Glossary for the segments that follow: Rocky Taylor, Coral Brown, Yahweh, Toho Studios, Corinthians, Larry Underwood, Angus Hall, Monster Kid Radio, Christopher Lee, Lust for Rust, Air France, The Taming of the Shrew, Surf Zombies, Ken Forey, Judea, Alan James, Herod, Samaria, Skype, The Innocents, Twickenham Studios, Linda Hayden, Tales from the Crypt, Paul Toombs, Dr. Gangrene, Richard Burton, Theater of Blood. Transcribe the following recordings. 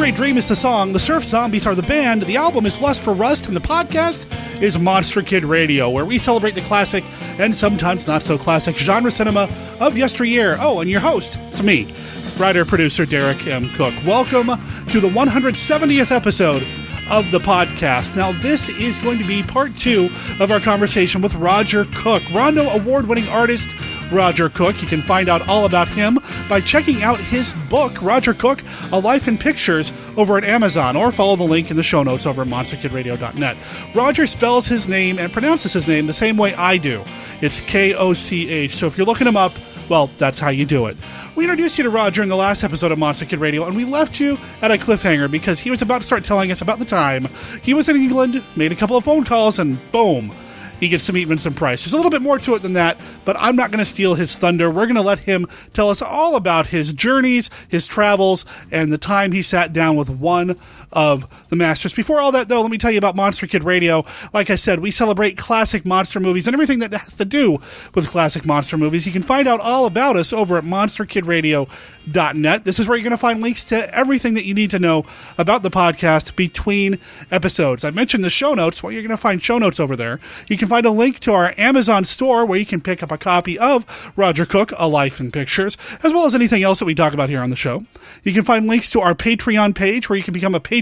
Ray Dream is the song, the Surf Zombies are the band, the album is Lust for Rust, and the podcast is Monster Kid Radio, where we celebrate the classic and sometimes not so classic genre cinema of yesteryear. Oh, and your host, it's me, writer-producer Derek M. Cook. Welcome to the 170th episode of the podcast. Now, this is going to be part two of our conversation with Roger Cook, Rondo award-winning artist Roger Cook. You can find out all about him by checking out his book, Roger Cook, A Life in Pictures, over at Amazon, or follow the link in the show notes over at monsterkidradio.net. Roger spells his name and pronounces his name the same way I do. It's K-O-C-H, so if you're looking him up, well, that's how you do it. We introduced you to Roger in the last episode of Monster Kid Radio, and we left you at a cliffhanger because he was about to start telling us about the time he was in England, made a couple of phone calls, and boom, he gets to meet Vincent Price. There's a little bit more to it than that, but I'm not going to steal his thunder. We're going to let him tell us all about his journeys, his travels, and the time he sat down with one of the masters. Before all that, though, let me tell you about Monster Kid Radio. Like I said, we celebrate classic monster movies and everything that has to do with classic monster movies. You can find out all about us over at monsterkidradio.net. This is where you're going to find links to everything that you need to know about the podcast between episodes. I mentioned the show notes. Well, you're going to find show notes over there. You can find a link to our Amazon store where you can pick up a copy of Roger Cook, A Life in Pictures, as well as anything else that we talk about here on the show. You can find links to our Patreon page where you can become a patron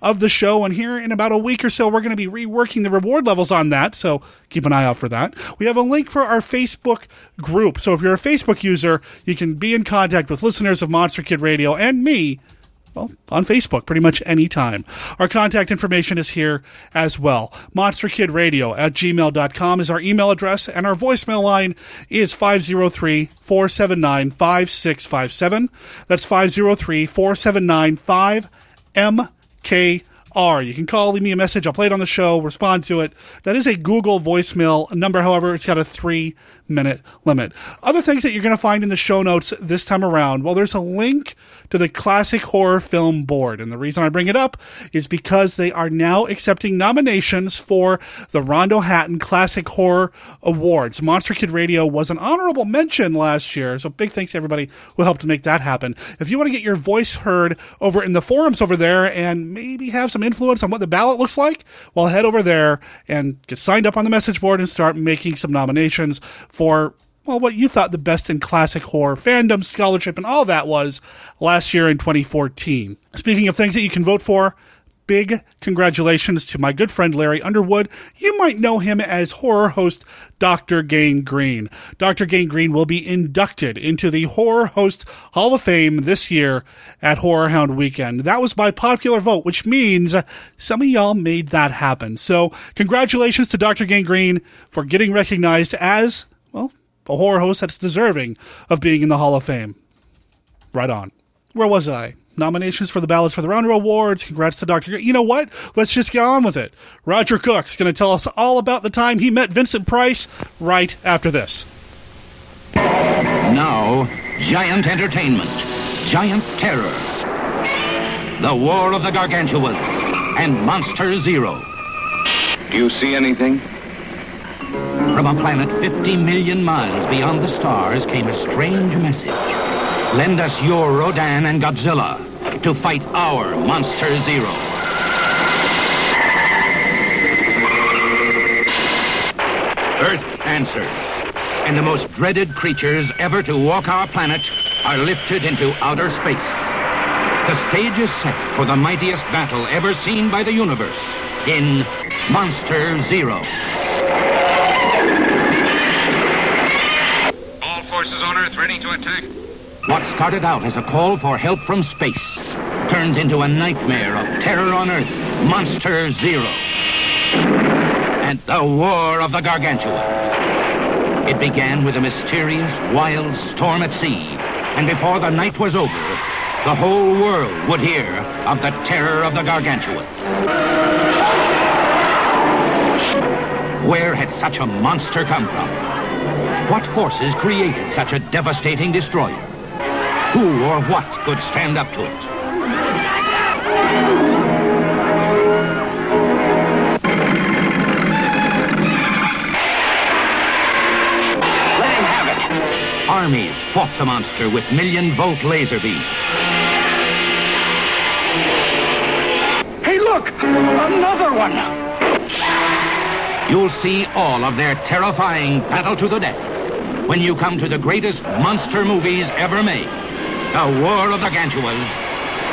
of the show. And here in about a week or so, we're going to be reworking the reward levels on that, so keep an eye out for that. We have a link for our Facebook group. So if you're a Facebook user, you can be in contact with listeners of Monster Kid Radio and me, well, on Facebook pretty much any time. Our contact information is here as well. MonsterKidRadio@gmail.com is our email address, and our voicemail line is 503-479-5657. That's 503-479-5MKR. You can call, leave me a message. I'll play it on the show, respond to it. That is a Google voicemail number. However, it's got a 3-minute limit. Other things that you're going to find in the show notes this time around, well, there's a link to the Classic Horror Film Board. And the reason I bring it up is because they are now accepting nominations for the Rondo Hatton Classic Horror Awards. Monster Kid Radio was an honorable mention last year, so big thanks to everybody who helped to make that happen. If you want to get your voice heard over in the forums over there and maybe have some influence on what the ballot looks like, well, head over there and get signed up on the message board and start making some nominations for, well, what you thought the best in classic horror fandom, scholarship, and all that was last year in 2014. Speaking of things that you can vote for, big congratulations to my good friend Larry Underwood. You might know him as horror host Dr. Gangrene. Dr. Gangrene will be inducted into the Horror Host Hall of Fame this year at Horror Hound Weekend. That was by popular vote, which means some of y'all made that happen. So congratulations to Dr. Gangrene for getting recognized as, well, a horror host that's deserving of being in the Hall of Fame. Right on. Where was I? Nominations for the ballots for the Rondo Awards. Congrats to Dr. You know what? Let's just get on with it. Roger Cook's going to tell us all about the time he met Vincent Price right after this. Now, giant entertainment, giant terror, the War of the Gargantuan, and Monster Zero. Do you see anything? From a planet 50 million miles beyond the stars came a strange message. Lend us your Rodan and Godzilla to fight our Monster Zero. Earth answers, and the most dreaded creatures ever to walk our planet are lifted into outer space. The stage is set for the mightiest battle ever seen by the universe in Monster Zero. All forces on Earth ready to attack. What started out as a call for help from space turns into a nightmare of terror on Earth, Monster Zero, and the War of the Gargantuan. It began with a mysterious, wild storm at sea, and before the night was over, the whole world would hear of the terror of the Gargantuans. Where had such a monster come from? What forces created such a devastating destroyer? Who or what could stand up to it? Let him have it. Armies fought the monster with million-volt laser beams. Look! Another one! You'll see all of their terrifying battle to the death when you come to the greatest monster movies ever made, The War of the Gargantuas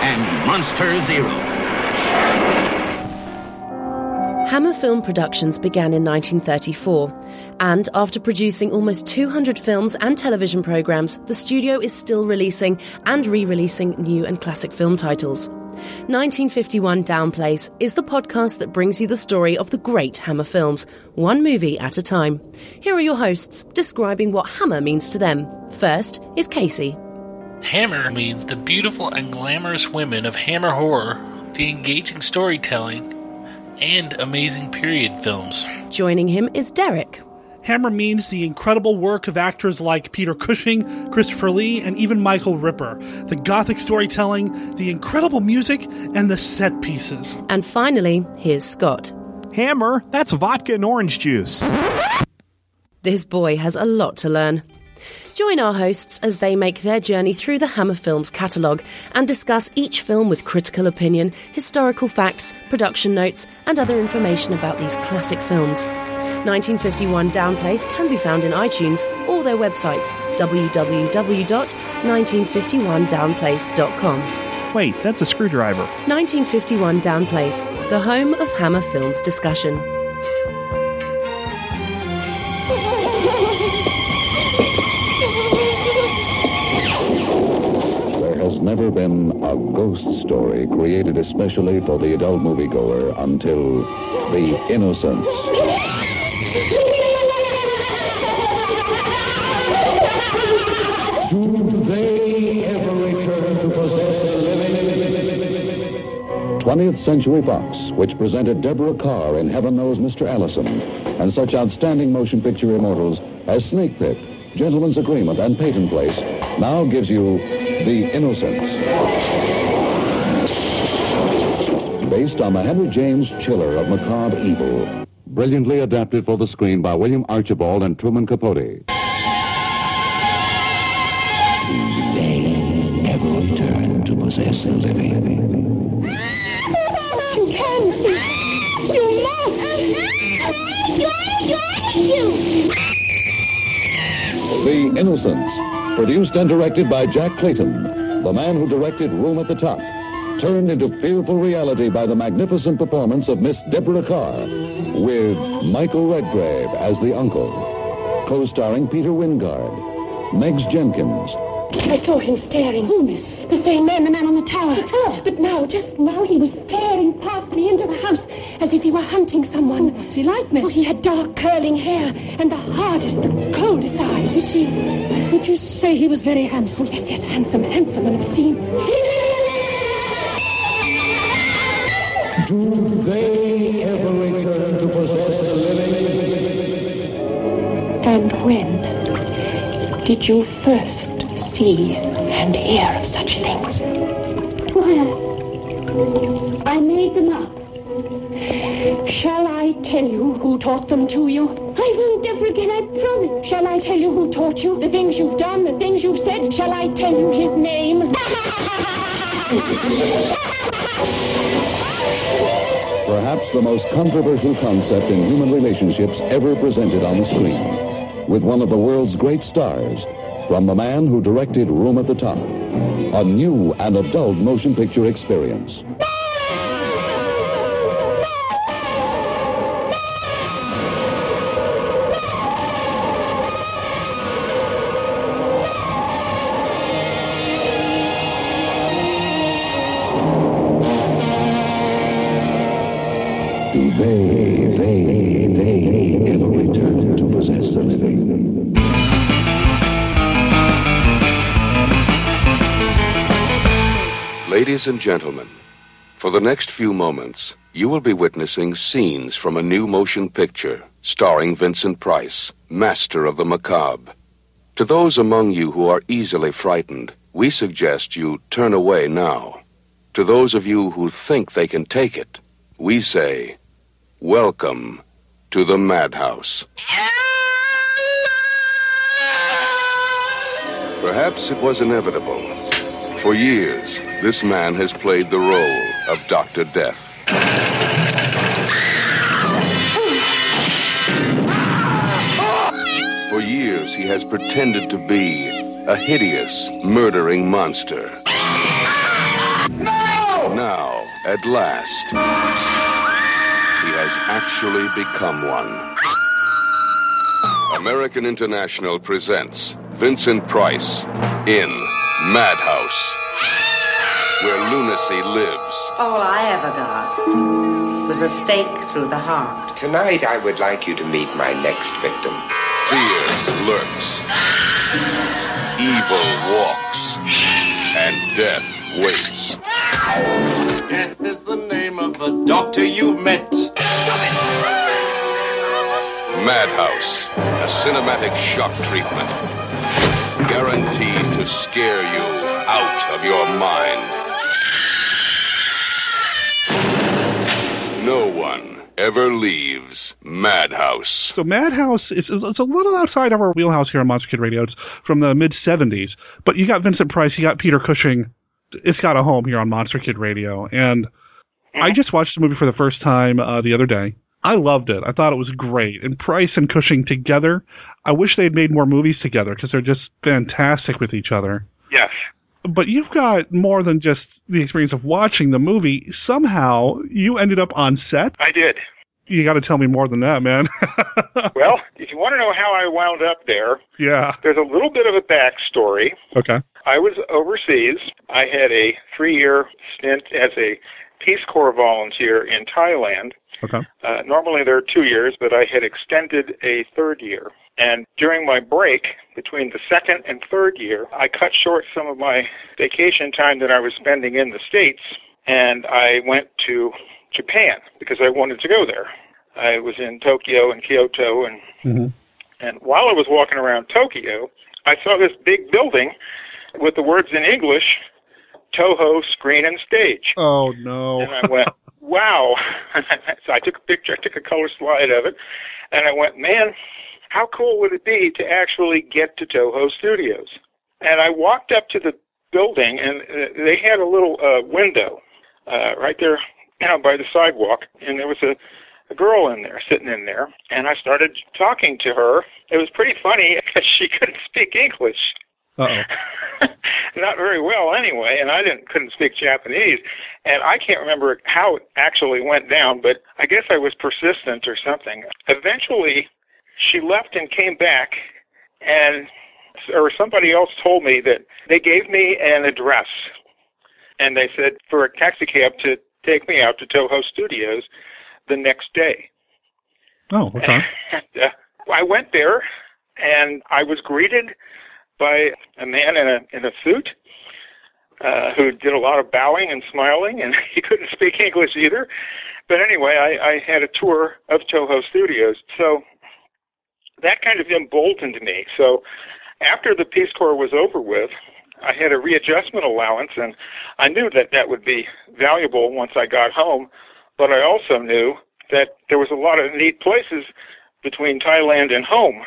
and Monster Zero. Hammer Film Productions began in 1934, and after producing almost 200 films and television programs, the studio is still releasing and re-releasing new and classic film titles. 1951 Downplace is the podcast that brings you the story of the great Hammer films, one movie at a time. Here are your hosts describing what Hammer means to them. First is Casey. Hammer means the beautiful and glamorous women of Hammer horror, the engaging storytelling, and amazing period films. Joining him is Derek. Hammer means the incredible work of actors like Peter Cushing, Christopher Lee, and even Michael Ripper, the gothic storytelling, the incredible music, and the set pieces. And finally, here's Scott. Hammer, that's vodka and orange juice. This boy has a lot to learn. Join our hosts as they make their journey through the Hammer Films catalogue and discuss each film with critical opinion, historical facts, production notes, and other information about these classic films. 1951 Downplace can be found in iTunes or their website, www.1951downplace.com. Wait, that's a screwdriver. 1951 Downplace, the home of Hammer Films discussion. Has never been a ghost story created especially for the adult moviegoer until The Innocents. Do they ever return to possess the living? 20th Century Fox, which presented Deborah Carr in Heaven Knows Mr. Allison, and such outstanding motion picture immortals as Snake Pit, Gentleman's Agreement, and Peyton Place, now gives you The Innocents, based on the Henry James Chiller of macabre evil, brilliantly adapted for the screen by William Archibald and Truman Capote. Do they ever return to possess the living? You can see. You must. The Innocents. Produced and directed by Jack Clayton, the man who directed Room at the Top, turned into fearful reality by the magnificent performance of Miss Deborah Carr, with Michael Redgrave as the uncle, co-starring Peter Wingard, Meggs Jenkins. I saw him staring. Who, miss? The same man, the man on the tower. The tower. But now, just now, he was staring past me into the house as if he were hunting someone. What's he like, miss? Oh, he had dark, curling hair and the hardest, the coldest eyes. Is he? Would you say he was very handsome? Yes, handsome, handsome and obscene. Do they ever return to possess the living? And when did you first see and hear of such things? Well, I made them up. Shall I tell you who taught them to you? I won't ever again, I promise. Shall I tell you who taught you? The things you've done, the things you've said. Shall I tell you his name? Perhaps the most controversial concept in human relationships ever presented on the screen, with one of the world's great stars, from the man who directed Room at the Top, a new and adult motion picture experience. Do they ever return to possess the living? Ladies and gentlemen, for the next few moments, you will be witnessing scenes from a new motion picture starring Vincent Price, master of the macabre. To those among you who are easily frightened, we suggest you turn away now. To those of you who think they can take it, we say, welcome to the Madhouse. Perhaps it was inevitable. For years, this man has played the role of Dr. Death. he has pretended to be a hideous, murdering monster. No! Now, at last, he has actually become one. American International presents Vincent Price in Madhouse, where lunacy lives. All I ever got was a stake through the heart. Tonight, I would like you to meet my next victim. Fear lurks. Evil walks. And death waits. Death is the name of the doctor you've met. Stop it! Madhouse, a cinematic shock treatment. Guaranteed to scare you out of your mind. No one ever leaves Madhouse. So Madhouse is a little outside of our wheelhouse here on Monster Kid Radio. It's from the mid-70s. But you got Vincent Price, you got Peter Cushing. It's got a home here on Monster Kid Radio. And I just watched the movie for the first time the other day. I loved it. I thought it was great. And Price and Cushing together, I wish they'd made more movies together because they're just fantastic with each other. Yes. But you've got more than just the experience of watching the movie. Somehow, you ended up on set? I did. You got to tell me more than that, man. Well, if you want to know how I wound up there, there's a little bit of a backstory. Okay. I was overseas. I had a 3-year stint as a Peace Corps volunteer in Thailand. Okay. Normally they're 2 years, but I had extended a 3rd year. And during my break, between the 2nd and 3rd year, I cut short some of my vacation time that I was spending in the States, and I went to Japan because I wanted to go there. I was in Tokyo and Kyoto, and while I was walking around Tokyo, I saw this big building with the words in English, Toho Screen and Stage. Oh, no. And I went, wow. So I took a picture, I took a color slide of it, and I went, man, how cool would it be to actually get to Toho Studios? And I walked up to the building, and they had a little window right there by the sidewalk, and there was a girl in there, sitting in there, and I started talking to her. It was pretty funny because she couldn't speak English. Uh-oh. Not very well, anyway, and I couldn't speak Japanese, and I can't remember how it actually went down, but I guess I was persistent or something. Eventually, she left and came back, or somebody else told me that they gave me an address, and they said for a taxi cab to take me out to Toho Studios the next day. Oh, okay. And I went there, and I was greeted by a man in a suit who did a lot of bowing and smiling, and he couldn't speak English either. But anyway, I had a tour of Toho Studios, so that kind of emboldened me. So after the Peace Corps was over with, I had a readjustment allowance, and I knew that that would be valuable once I got home, but I also knew that there was a lot of neat places between Thailand and home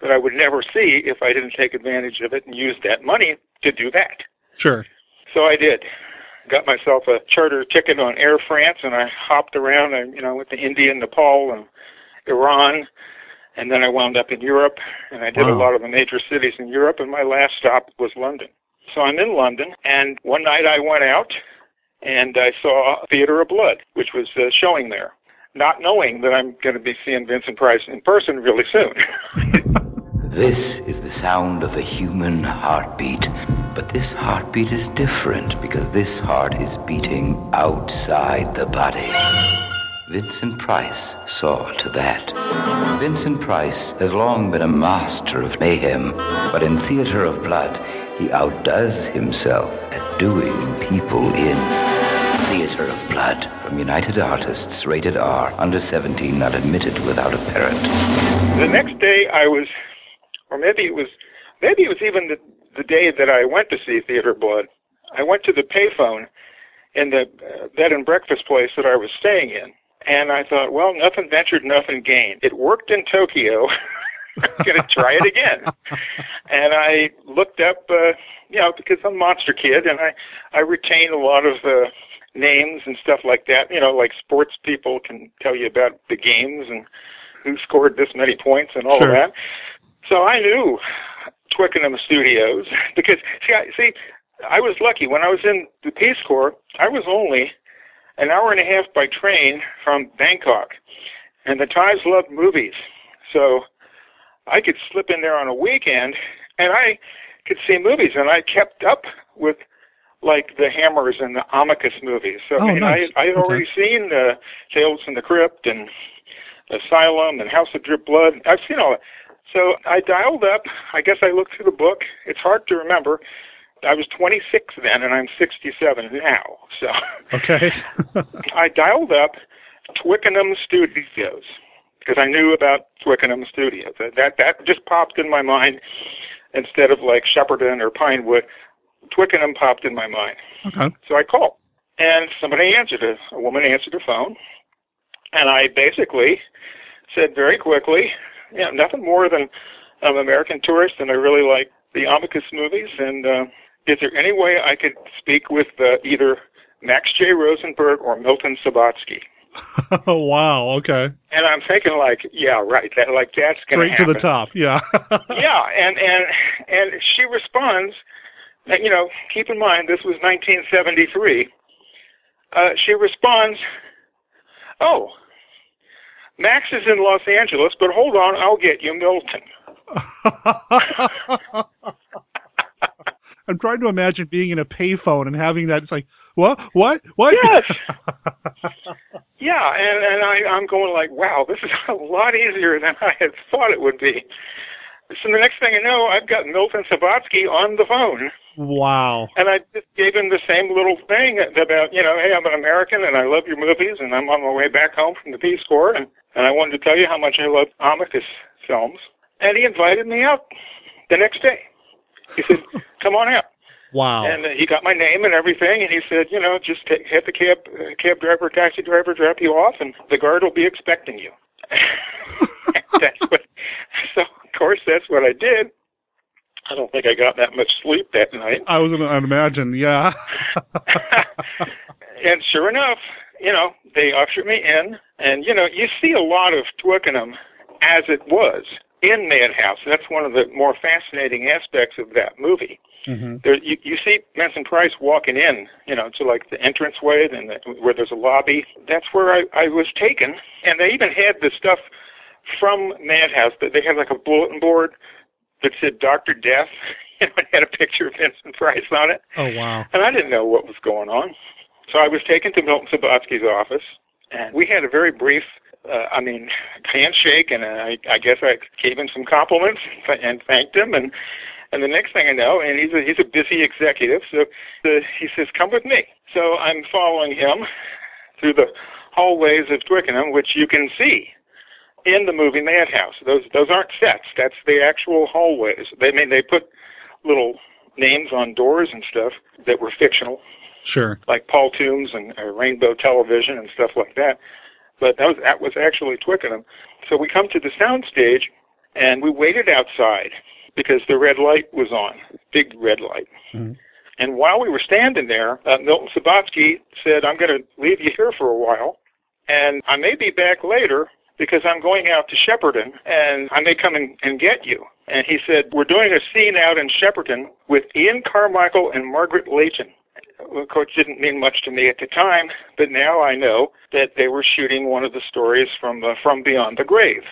that I would never see if I didn't take advantage of it and use that money to do that. Sure. So I did. Got myself a charter ticket on Air France, and I hopped around, and went to India and Nepal and Iran, and then I wound up in Europe, and I did a lot of the major cities in Europe, and my last stop was London. So I'm in London, and one night I went out, and I saw Theater of Blood, which was showing there, not knowing that I'm going to be seeing Vincent Price in person really soon. This is the sound of a human heartbeat, but this heartbeat is different because this heart is beating outside the body. Vincent Price saw to that. Vincent Price has long been a master of mayhem, but in Theater of Blood, he outdoes himself at doing people in. Theater of Blood, from United Artists, rated R, under 17, not admitted without a parent. The next day I was, or maybe it was even the day that I went to see Theater of Blood, I went to the payphone in the bed and breakfast place that I was staying in, and I thought, well, nothing ventured, nothing gained. It worked in Tokyo. I'm going to try it again. And I looked up, because I'm Monster Kid, and I retain a lot of names and stuff like that, like sports people can tell you about the games and who scored this many points and all of that. So I knew Twickenham Studios because, see, I was lucky. When I was in the Peace Corps, I was only an hour and a half by train from Bangkok, and the Thais loved movies. So I could slip in there on a weekend, and I could see movies, and I kept up with, like, the Hammers and the Amicus movies. So nice. I had already seen Tales from the Crypt and Asylum and House of Drip Blood. I've seen all that. So I dialed up. I guess I looked through the book. It's hard to remember. I was 26 then, and I'm 67 now. So I dialed up Twickenham Studios because I knew about Twickenham Studios. That just popped in my mind instead of like Shepperton or Pinewood. Twickenham popped in my mind. Okay. So I called, and somebody answered it. A woman answered her phone, and I basically said very quickly, "Yeah, nothing more than I'm an American tourist, and I really like the Amicus movies. And is there any way I could speak with either Max J. Rosenberg or Milton Subotsky?" Oh, wow. Okay. And I'm thinking, like, yeah, right. That's going to happen. Straight to the top. Yeah. Yeah, and she responds. And, you know, keep in mind, this was 1973. She responds, "Oh, Max is in Los Angeles, but hold on, I'll get you Milton." I'm trying to imagine being in a payphone and having that. It's like, what? Yes. Yeah, and I'm going like, wow, this is a lot easier than I had thought it would be. So the next thing I know, I've got Milton Subotsky on the phone. Wow. And I just gave him the same little thing about, you know, hey, I'm an American and I love your movies and I'm on my way back home from the Peace Corps and I wanted to tell you how much I love Amicus films. And he invited me out the next day. He said, "Come on out." Wow. And he got my name and everything, and he said, you know, just hit the cab driver, taxi driver, drop you off, and the guard will be expecting you. So, of course, that's what I did. I don't think I got that much sleep that night. I was going to imagine, yeah. And sure enough, you know, they ushered me in, and, you know, you see a lot of Twickenham as it was in Madhouse. That's one of the more fascinating aspects of that movie. Mm-hmm. There, you see Vincent Price walking in, you know, to like the entranceway and where there's a lobby. That's where I was taken, and they even had the stuff from Madhouse. They had like a bulletin board that said Dr. Death, and it had a picture of Vincent Price on it. Oh, wow. And I didn't know what was going on. So I was taken to Milton Subotsky's office, and we had a very brief, handshake, and I guess I gave him some compliments and thanked him. And the next thing I know, and he's a busy executive, so he says, "Come with me." So I'm following him through the hallways of Twickenham, which you can see in the movie Madhouse. Those aren't sets. That's the actual hallways. They put little names on doors and stuff that were fictional. Sure. Like Paul Toombs and Rainbow Television and stuff like that. But that was actually Twickenham. So we come to the soundstage, and we waited outside because the red light was on, big red light. Mm-hmm. And while we were standing there, Milton Subotsky said, "I'm going to leave you here for a while, and I may be back later, because I'm going out to Shepperton, and I may come and get you." And he said, "We're doing a scene out in Shepperton with Ian Carmichael and Margaret Leighton." Of course, it didn't mean much to me at the time, but now I know that they were shooting one of the stories from Beyond the Grave.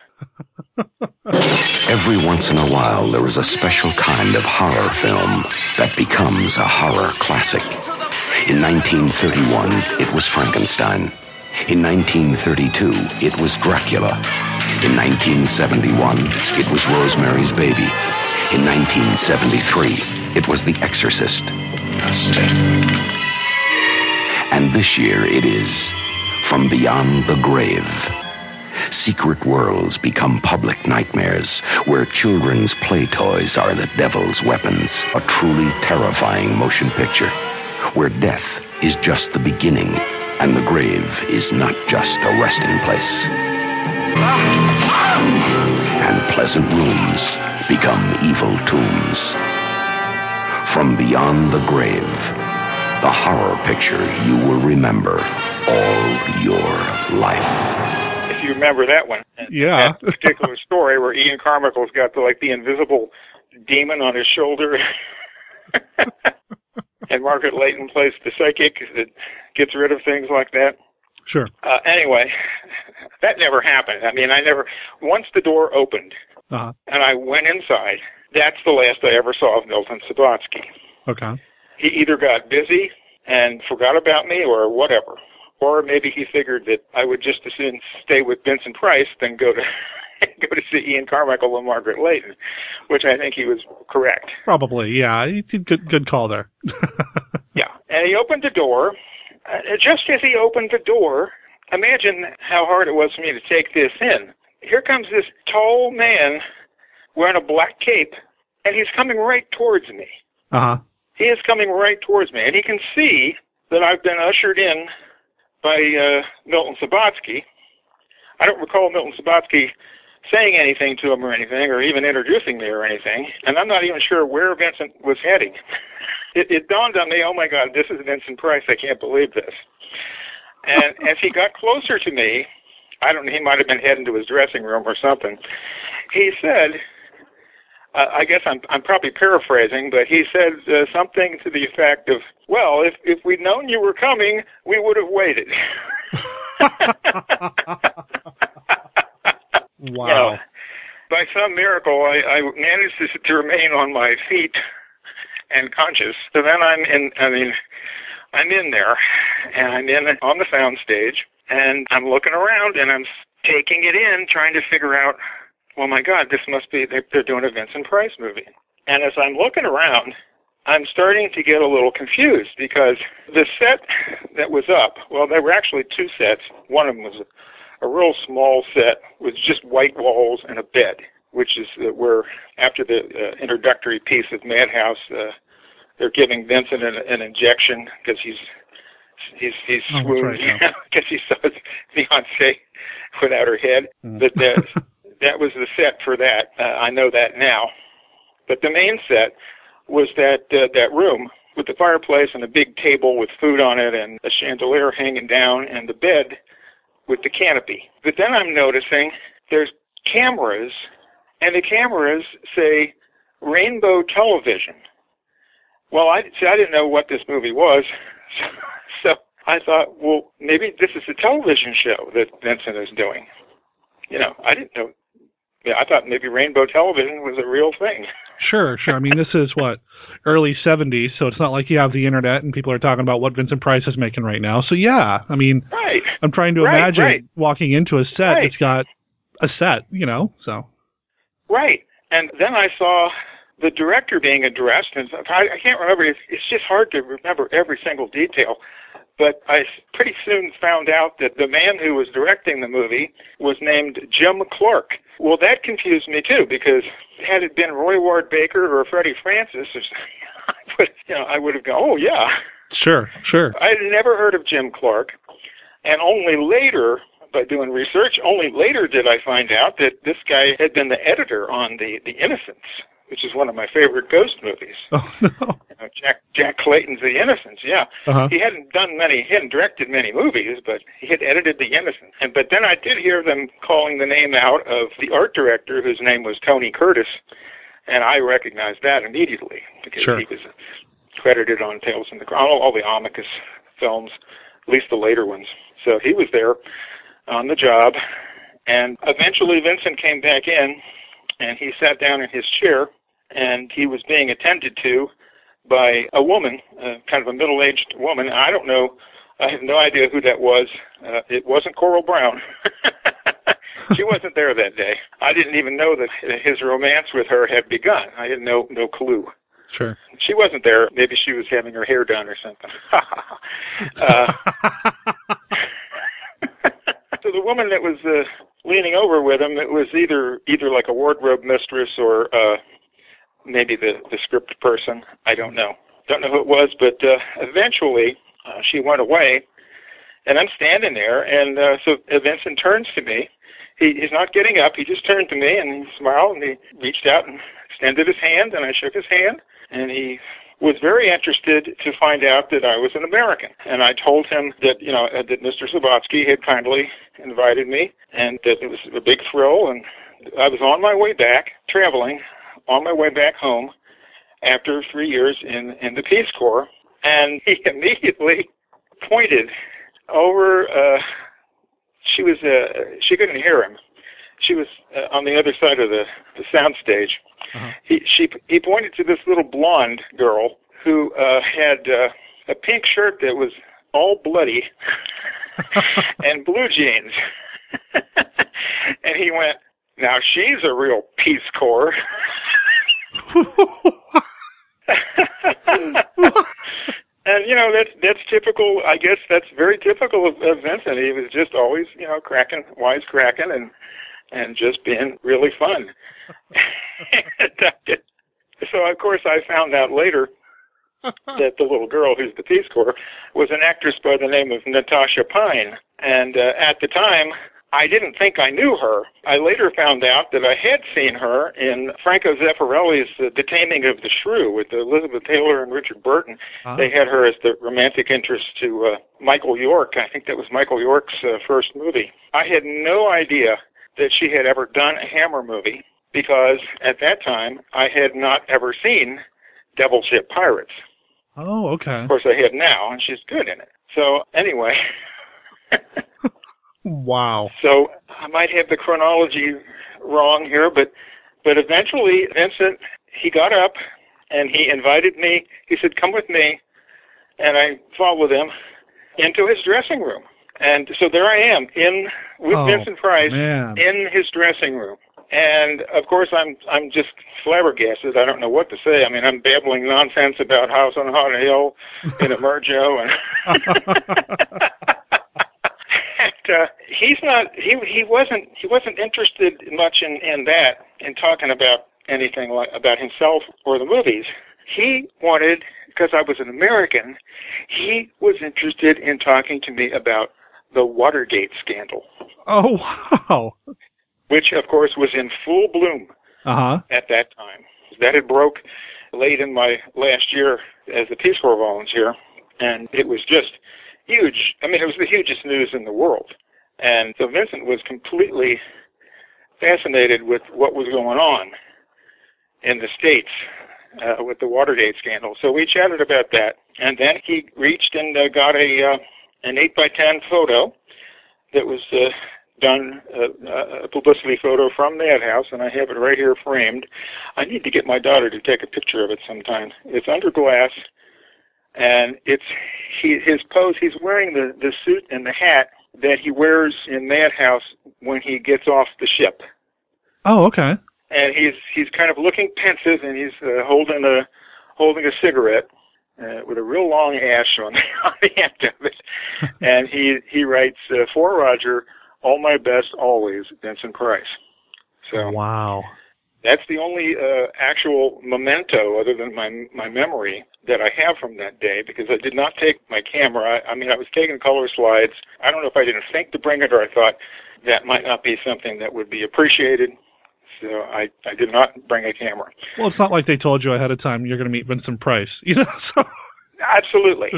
Every once in a while, there is a special kind of horror film that becomes a horror classic. In 1931, it was Frankenstein. In 1932, it was Dracula. In 1971, it was Rosemary's Baby. In 1973, it was The Exorcist. And this year it is From Beyond the Grave. Secret worlds become public nightmares where children's play toys are the devil's weapons. A truly terrifying motion picture where death is just the beginning. And the grave is not just a resting place. And pleasant rooms become evil tombs. From Beyond the Grave, the horror picture you will remember all your life. If you remember that one. Yeah. That particular story where Ian Carmichael's got the invisible demon on his shoulder. And Margaret Leighton plays the psychic that gets rid of things like that. Sure. Anyway, that never happened. I mean, once the door opened and I went inside, that's the last I ever saw of Milton Subotsky. Okay. He either got busy and forgot about me or whatever, or maybe he figured that I would just as soon stay with Vincent Price than go to see Ian Carmichael and Margaret Leighton, which I think he was correct. Probably, yeah. Good call there. Yeah. And he opened the door. Just as he opened the door, imagine how hard it was for me to take this in. Here comes this tall man wearing a black cape, and he's coming right towards me. Uh-huh. He is coming right towards me, and he can see that I've been ushered in by Milton Subotsky. I don't recall Milton Subotsky saying anything to him or anything, or even introducing me or anything, and I'm not even sure where Vincent was heading. It dawned on me, oh my God, this is Vincent Price, I can't believe this. And as he got closer to me, I don't know, he might have been heading to his dressing room or something, he said, I guess I'm probably paraphrasing, but he said something to the effect of, well, if we'd known you were coming, we would have waited. Wow. You know, by some miracle, I managed to remain on my feet and conscious. So then I'm in there, and I'm on the sound stage, and I'm looking around, and I'm taking it in, trying to figure out, well, my God, this must be, they're doing a Vincent Price movie. And as I'm looking around, I'm starting to get a little confused because the set that was up, well, there were actually two sets. One of them was a real small set with just white walls and a bed, which is where, after the introductory piece of Madhouse, they're giving Vincent an injection because he's swooned because he saw his fiancée without her head. Mm. But that was the set for that. I know that now. But the main set was that room with the fireplace and a big table with food on it and a chandelier hanging down and the bed with the canopy. But then I'm noticing there's cameras, and the cameras say Rainbow Television. Well, I didn't know what this movie was, so I thought, well, maybe this is a television show that Vincent is doing. You know, I didn't know. Yeah, I thought maybe Rainbow Television was a real thing. Sure. I mean, this is, early 70s, so it's not like you have the internet and people are talking about what Vincent Price is making right now. So, yeah, I mean, right. I'm trying to imagine walking into a set that's got a set, you know, so. Right. And then I saw the director being addressed, and I can't remember. It's just hard to remember every single detail. But I pretty soon found out that the man who was directing the movie was named Jim Clark. Well, that confused me, too, because had it been Roy Ward Baker or Freddie Francis, I would have gone, oh, yeah. Sure. I had never heard of Jim Clark, and only later, by doing research, did I find out that this guy had been the editor on The Innocents, which is one of my favorite ghost movies. Oh, no. Jack Clayton's The Innocents, yeah. Uh-huh. He hadn't directed many movies, but he had edited The Innocents. But then I did hear them calling the name out of the art director, whose name was Tony Curtis, and I recognized that immediately because he was credited on Tales from the Crypt, all the Amicus films, at least the later ones. So he was there on the job, and eventually Vincent came back in, and he sat down in his chair, and he was being attended to by a woman, kind of a middle-aged woman. I don't know. I have no idea who that was. It wasn't Coral Brown. She wasn't there that day. I didn't even know that his romance with her had begun. I had no clue. Sure. She wasn't there. Maybe she was having her hair done or something. So the woman that was leaning over with him, it was either like a wardrobe mistress or maybe the script person. I don't know. Don't know who it was, but eventually she went away, and I'm standing there, and so Vincent turns to me. He's not getting up. He just turned to me, and he smiled, and he reached out and extended his hand, and I shook his hand, and he was very interested to find out that I was an American. And I told him that, you know, that Mr. Subotsky had kindly invited me and that it was a big thrill. And I was on my way back, traveling, on my way back home after 3 years in the Peace Corps. And he immediately pointed over, she couldn't hear him. She was on the other side of the soundstage. Uh-huh. He pointed to this little blonde girl who had a pink shirt that was all bloody and blue jeans. And he went, "Now she's a real Peace Corps." And, you know, that's typical, I guess that's very typical of Vincent. He was just always, you know, wisecracking and just being really fun. So, of course, I found out later that the little girl who's the Peace Corps was an actress by the name of Natasha Pine. And at the time, I didn't think I knew her. I later found out that I had seen her in Franco Zeffirelli's The Taming of the Shrew with Elizabeth Taylor and Richard Burton. Uh-huh. They had her as the romantic interest to Michael York. I think that was Michael York's first movie. I had no idea that she had ever done a Hammer movie because at that time I had not ever seen Devil Ship Pirates. Oh, okay. Of course I had now, and she's good in it. So anyway... Wow. So I might have the chronology wrong here, but eventually Vincent, he got up and he invited me. He said, "Come with me." And I followed him into his dressing room. And so there I am Vincent Price, man, in his dressing room. And of course I'm just flabbergasted. I don't know what to say. I mean, I'm babbling nonsense about House on Haunted Hill and Emerjo and he wasn't interested much in that, in talking about anything about himself or the movies. He wanted, because I was an American, he was interested in talking to me about the Watergate scandal. Oh, wow. Which, of course, was in full bloom at that time. That had broke late in my last year as a Peace Corps volunteer, and it was just... huge. I mean, it was the hugest news in the world. And so Vincent was completely fascinated with what was going on in the States with the Watergate scandal. So we chatted about that. And then he reached and got an 8x10 photo that was done, a publicity photo from Madhouse, and I have it right here framed. I need to get my daughter to take a picture of it sometime. It's under glass. And it's his pose. He's wearing the suit and the hat that he wears in Madhouse when he gets off the ship. Oh, okay. And he's kind of looking pensive, and he's holding a cigarette with a real long ash on the end of it. And he writes, "For Roger, all my best always, Vincent Price." So wow. That's the only actual memento, other than my memory, that I have from that day, because I did not take my camera. I mean, I was taking color slides. I don't know if I didn't think to bring it, or I thought that might not be something that would be appreciated. So I did not bring a camera. Well, it's not like they told you ahead of time you're going to meet Vincent Price, you know? So. Absolutely.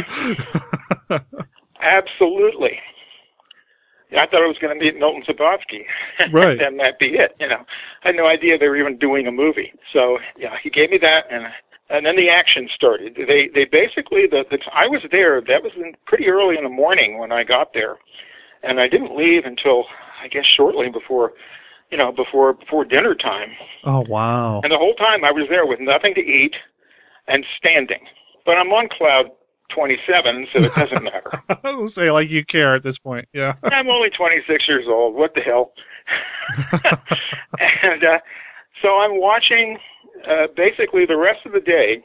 Absolutely. I thought I was going to meet Milton Subotsky. Right. That might be it, you know. I had no idea they were even doing a movie. So, yeah, he gave me that, and then the action started. They basically, I was there, that was pretty early in the morning when I got there, and I didn't leave until, I guess, shortly before, you know, before dinner time. Oh, wow. And the whole time I was there with nothing to eat and standing. But I'm on cloud 27, so it doesn't matter. Don't say like you care at this point, yeah. I'm only 26 years old. What the hell? And so I'm watching. Basically, the rest of the day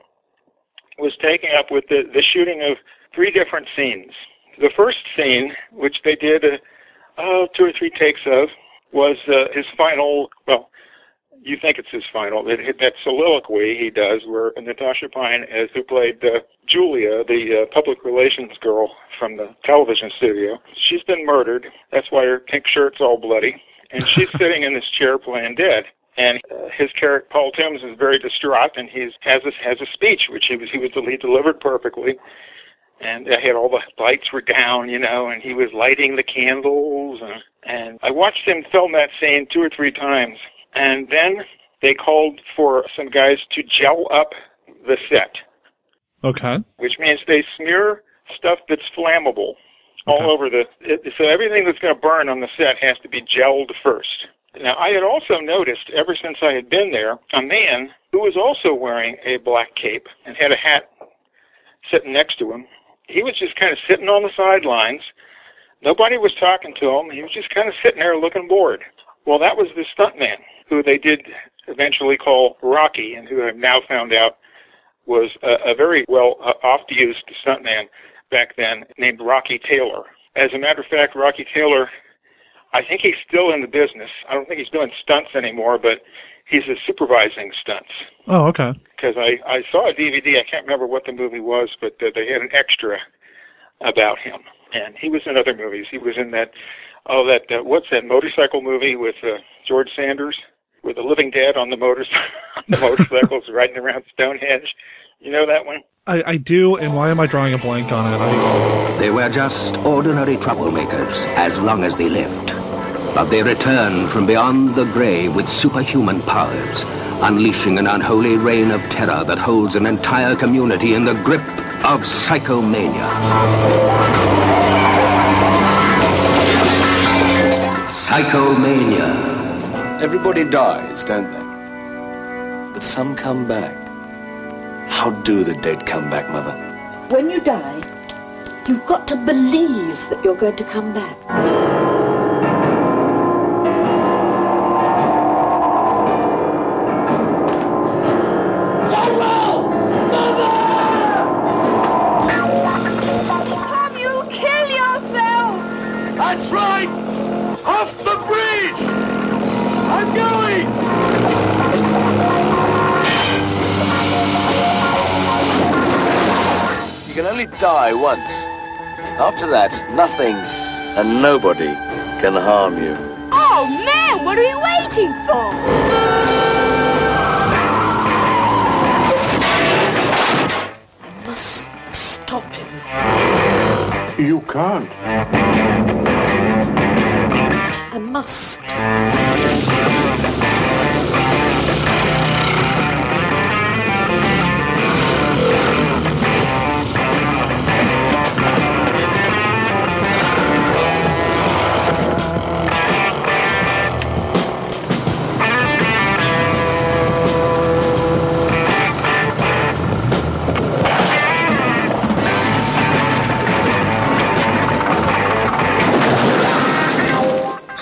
was taken up with the shooting of three different scenes. The first scene, which they did 2 or 3 takes of, was his final. Well, you think it's his final. That soliloquy he does, where Natasha Pine, who played Julia, the public relations girl from the television studio, she's been murdered. That's why her pink shirt's all bloody. And she's sitting in this chair playing dead. And his character, Paul Toombs, is very distraught, and he has a speech, which he delivered perfectly. And I had all the lights were down, you know, and he was lighting the candles. And I watched him film that scene 2 or 3 times. And then they called for some guys to gel up the set. Okay. Which means they smear stuff that's flammable all over the... So everything that's going to burn on the set has to be gelled first. Now, I had also noticed, ever since I had been there, a man who was also wearing a black cape and had a hat sitting next to him. He was just kind of sitting on the sidelines. Nobody was talking to him. He was just kind of sitting there looking bored. Well, that was the stuntman, who they did eventually call Rocky, and who I've now found out was a very well oft-used stuntman back then named Rocky Taylor. As a matter of fact, Rocky Taylor, I think he's still in the business. I don't think he's doing stunts anymore, but he's supervising stunts. Oh, okay. Because I saw a DVD, I can't remember what the movie was, but they had an extra about him. And he was in other movies. He was in that what's that motorcycle movie with George Sanders? With the Living Dead on the motorcycles riding around Stonehenge. You know that one? I do, and why am I drawing a blank on it? They were just ordinary troublemakers as long as they lived. But they returned from beyond the grave with superhuman powers, unleashing an unholy reign of terror that holds an entire community in the grip of psychomania. Psychomania. Everybody dies, don't they? But some come back. How do the dead come back, Mother? When you die, you've got to believe that you're going to come back. Zero! Mother! Come, you kill yourself! That's right! Off the bridge! I'm going! You can only die once. After that, nothing and nobody can harm you. Oh, man, what are you waiting for? I must stop him. You can't. I must.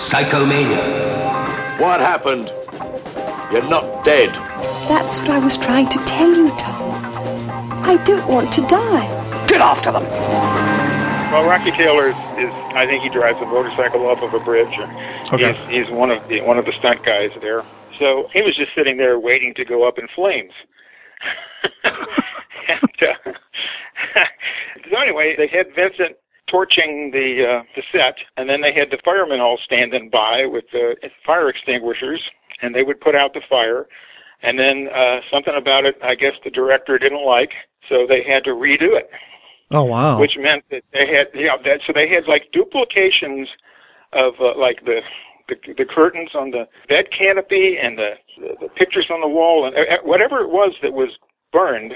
Psychomania. What happened? You're not dead. That's what I was trying to tell you, Tom. I don't want to die. Get after them. Well, Rocky Taylor is I think he drives a motorcycle off of a bridge. Okay. He's one of the stunt guys there. So he was just sitting there waiting to go up in flames. And, so anyway, they had Vincent torching the set, and then they had the firemen all standing by with the fire extinguishers, and they would put out the fire. And then something about it, I guess the director didn't like, so they had to redo it. Oh, wow. Which meant that they had, so they had like duplications of like the curtains on the bed canopy and the pictures on the wall, and whatever it was that was burned,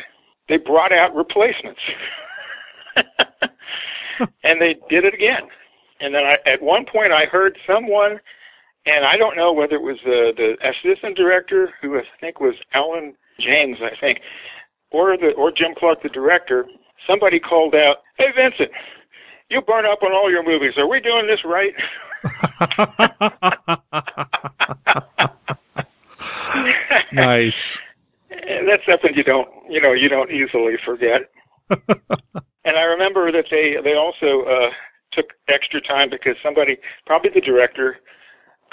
they brought out replacements. And they did it again. And then at one point I heard someone, and I don't know whether it was the assistant director, who I think was Alan James, I think, or Jim Clark, the director, somebody called out, "Hey, Vincent, you burn up on all your movies. Are we doing this right?" Nice. And that's something you don't easily forget. And I remember that they also took extra time because somebody, probably the director,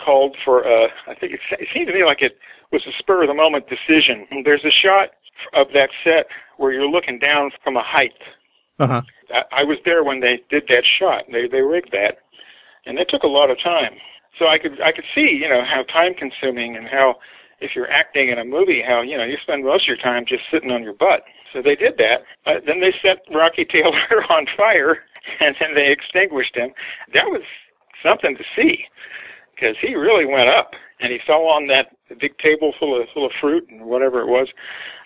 called for, I think it seemed to me like it was a spur-of-the-moment decision. There's a shot of that set where you're looking down from a height. Uh-huh. I was there when they did that shot. They rigged that, and that took a lot of time. So I could see, how time-consuming and how if you're acting in a movie, how, you know, you spend most of your time just sitting on your butt. So they did that. Then they set Rocky Taylor on fire, and then they extinguished him. That was something to see, because he really went up, and he fell on that big table full of fruit and whatever it was,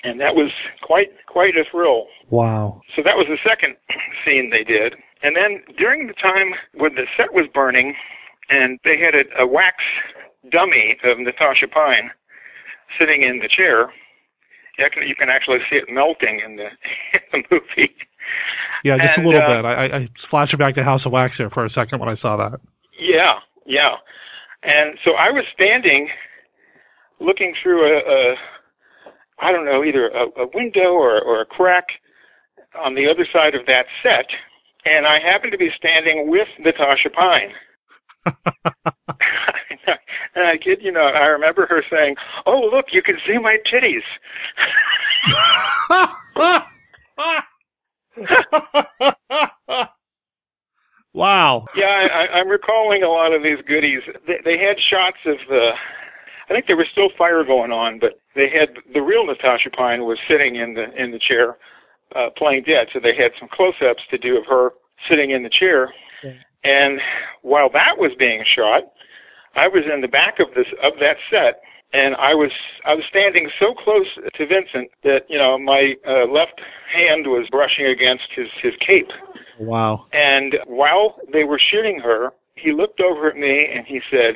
and that was quite a thrill. Wow. So that was the second scene they did. And then during the time when the set was burning, and they had a wax dummy of Natasha Pine sitting in the chair, you can actually see it melting in the movie. Yeah, just a little bit. I flashed back to House of Wax there for a second when I saw that. Yeah. And so I was standing, looking through either a window or a crack on the other side of that set, and I happened to be standing with Natasha Pine. And I kid you not, I remember her saying, "Oh, look, you can see my titties." Wow. Yeah, I'm recalling a lot of these goodies. They had shots of the... I think there was still fire going on, but they had the real Natasha Pine was sitting in the chair playing dead, so they had some close-ups to do of her sitting in the chair. Yeah. And while that was being shot, I was in the back of that set, and I was standing so close to Vincent that, you know, my left hand was brushing against his cape. Wow. And while they were shooting her, he looked over at me and he said,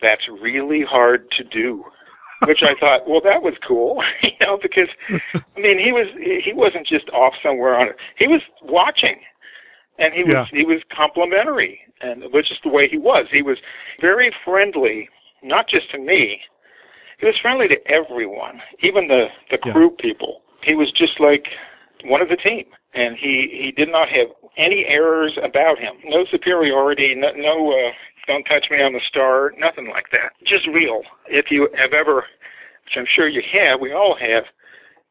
"That's really hard to do," which I thought, well, that was cool, you know, because, I mean, he wasn't just off somewhere on it. He was watching, and he was complimentary, and it was just the way he was. He was very friendly, not just to me. He was friendly to everyone, even the crew people. He was just like one of the team, and he did not have any errors about him, no superiority, no don't touch me, I'm a star, nothing like that. Just real. If you have ever, which I'm sure you have, we all have,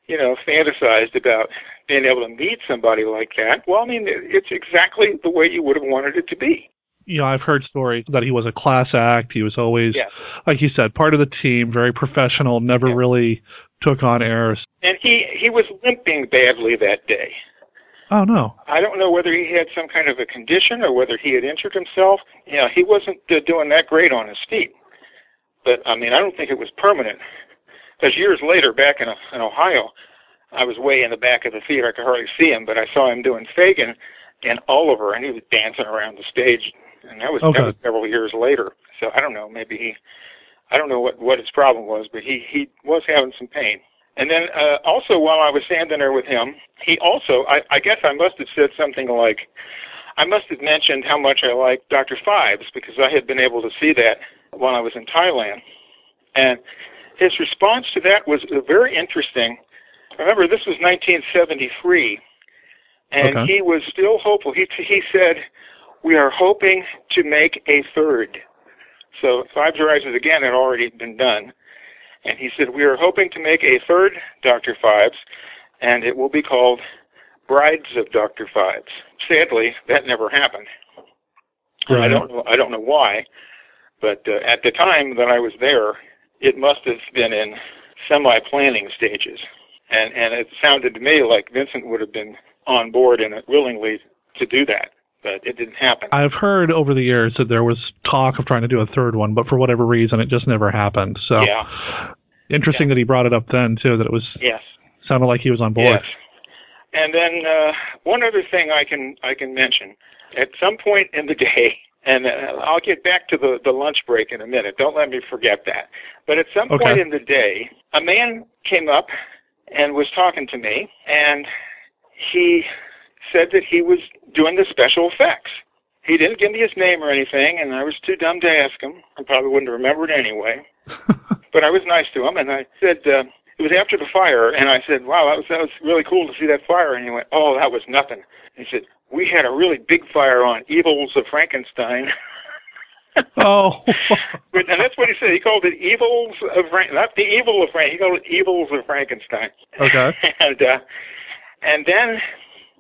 you know, fantasized about being able to meet somebody like that, well, I mean, it's exactly the way you would have wanted it to be. You know, I've heard stories that he was a class act. He was always, like you said, part of the team, very professional, never really took on errors. And he was limping badly that day. Oh, no. I don't know whether he had some kind of a condition or whether he had injured himself. You know, he wasn't doing that great on his feet. But, I mean, I don't think it was permanent. Because years later, back in Ohio, I was way in the back of the theater. I could hardly see him, but I saw him doing Fagin and Oliver, and he was dancing around the stage. And that was several years later. So I don't know. Maybe I don't know what his problem was, but he was having some pain. And then also while I was standing there with him, he also, I guess I must have said something like, I must have mentioned how much I liked Dr. Fives because I had been able to see that while I was in Thailand. And his response to that was very interesting. Remember, this was 1973, and he was still hopeful. He said, "We are hoping to make a third." So Fives Rises Again had already been done. And he said, "We are hoping to make a third Dr. Fives, and it will be called Brides of Dr. Fives." Sadly, that never happened. Right. I don't know why, but at the time that I was there, it must have been in semi-planning stages. And it sounded to me like Vincent would have been on board and willingly to do that. But it didn't happen. I've heard over the years that there was talk of trying to do a third one, but for whatever reason, it just never happened. So interesting that he brought it up then, too, that it was sounded like he was on board. Yes. And then one other thing I can mention. At some point in the day, and I'll get back to the lunch break in a minute. Don't let me forget that. But at some point in the day, a man came up and was talking to me, and he said that he was doing the special effects. He didn't give me his name or anything, and I was too dumb to ask him. I probably wouldn't have remembered anyway. But I was nice to him, and I said, it was after the fire, and I said, "Wow, that was really cool to see that fire." And he went, "Oh, that was nothing." He said, "We had a really big fire on Evils of Frankenstein." Oh. And that's what he said. He called it Evils of Frankenstein. Not the Evil of Frankenstein. He called it Evils of Frankenstein. Okay. And then...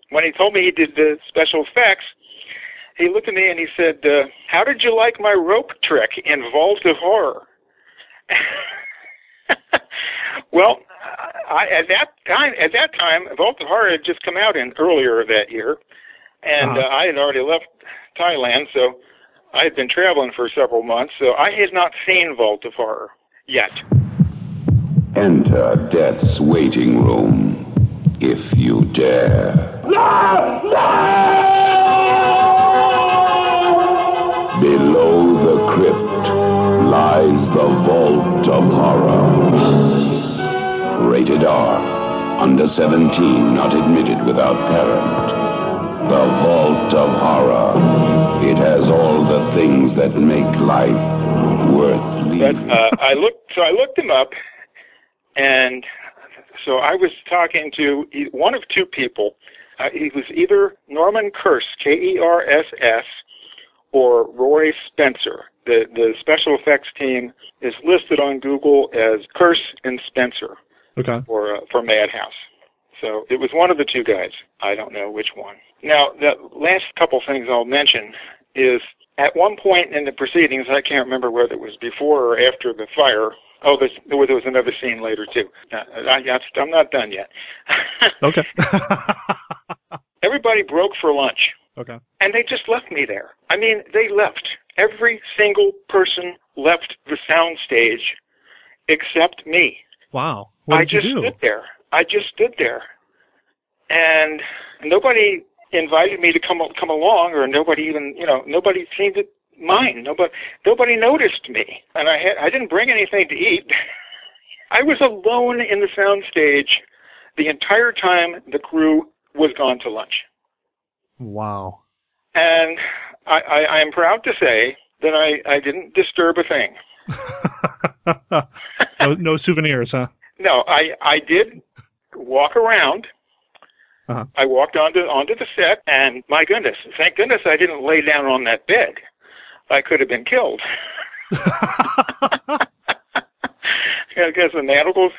when he told me he did the special effects, he looked at me and he said, "How did you like my rope trick in Vault of Horror?" Well, at that time, Vault of Horror had just come out earlier that year, and I had already left Thailand, so I had been traveling for several months, so I had not seen Vault of Horror yet. Enter Death's waiting room, if you dare. No! No! Below the crypt lies the Vault of Horror. Rated R. Under 17, not admitted without parent. The Vault of Horror. It has all the things that make life worth living. But I looked him up, and so I was talking to one of two people. He was either Norman Kerss, Kerss, or Roy Spencer. The special effects team is listed on Google as Kerss and Spencer, okay, for Madhouse. So it was one of the two guys. I don't know which one. Now, the last couple things I'll mention is at one point in the proceedings, I can't remember whether it was before or after the fire. Oh, there was another scene later, too. I'm not done yet. Okay. Everybody broke for lunch. Okay. And they just left me there. I mean, they left. Every single person left the soundstage except me. Wow. I just stood there. And nobody invited me to come along, or nobody even, nobody seemed to mind. Nobody noticed me, and I didn't bring anything to eat. I was alone in the soundstage the entire time the crew was gone to lunch. Wow. And I am proud to say that I didn't disturb a thing. No souvenirs, huh? No, I did walk around. Uh-huh. I walked onto the set, and my goodness, thank goodness I didn't lay down on that bed. I could have been killed. Because the manacles,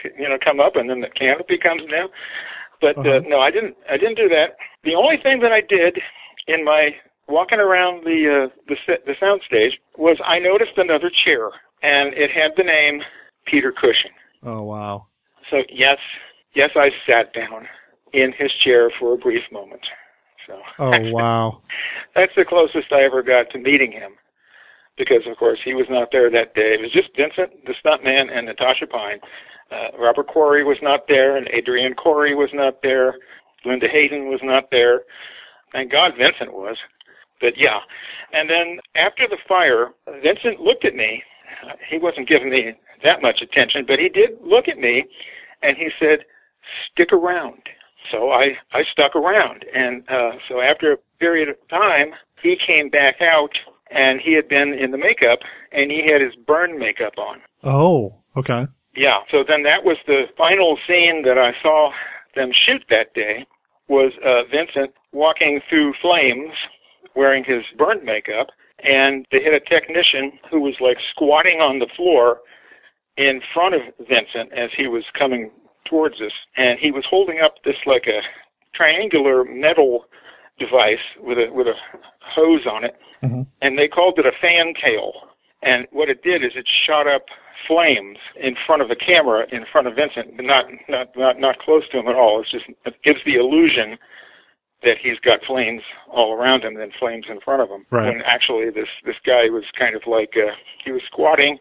come up, and then the canopy comes down. But no, I didn't do that. The only thing that I did in my walking around the soundstage was I noticed another chair, and it had the name Peter Cushing. Oh wow! So yes, I sat down in his chair for a brief moment. So. Oh wow! That's the closest I ever got to meeting him. Because, of course, he was not there that day. It was just Vincent, the stuntman, and Natasha Pine. Roger Cory was not there, and Adrian Corey was not there. Linda Hayden was not there. Thank God Vincent was. But, yeah. And then after the fire, Vincent looked at me. He wasn't giving me that much attention, but he did look at me, and he said, stick around. So I stuck around. And so after a period of time, he came back out, and he had been in the makeup, and he had his burn makeup on. Oh, okay. Yeah, so then that was the final scene that I saw them shoot that day, was Vincent walking through flames wearing his burn makeup, and they had a technician who was like squatting on the floor in front of Vincent as he was coming towards us, and he was holding up this like a triangular metal device with a hose on it, mm-hmm. and they called it a fan tail. And what it did is it shot up flames in front of the camera, in front of Vincent, but not close to him at all. It's just, it gives the illusion that he's got flames all around him and flames in front of him. Right. And actually, this guy was kind of like he was squatting,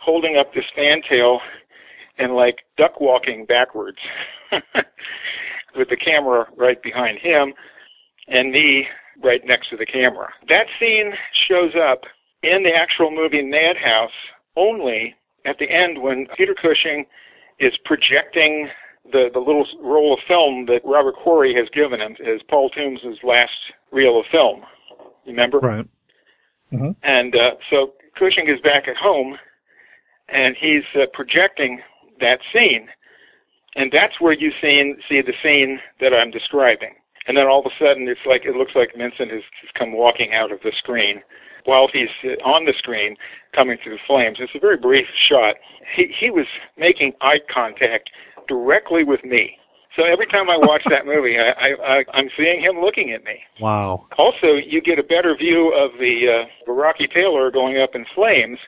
holding up this fan tail, and like duck walking backwards with the camera right behind him. And me right next to the camera. That scene shows up in the actual movie Madhouse only at the end when Peter Cushing is projecting the little roll of film that Robert Corey has given him as Paul Toombs' last reel of film. Remember? Right. Mm-hmm. And so Cushing is back at home, and he's projecting that scene. And that's where you see the scene that I'm describing. And then all of a sudden, it's like it looks like Vincent has come walking out of the screen, while he's on the screen, coming through the flames. It's a very brief shot. He was making eye contact directly with me. So every time I watch that movie, I'm seeing him looking at me. Wow. Also, you get a better view of the Rocky Taylor going up in flames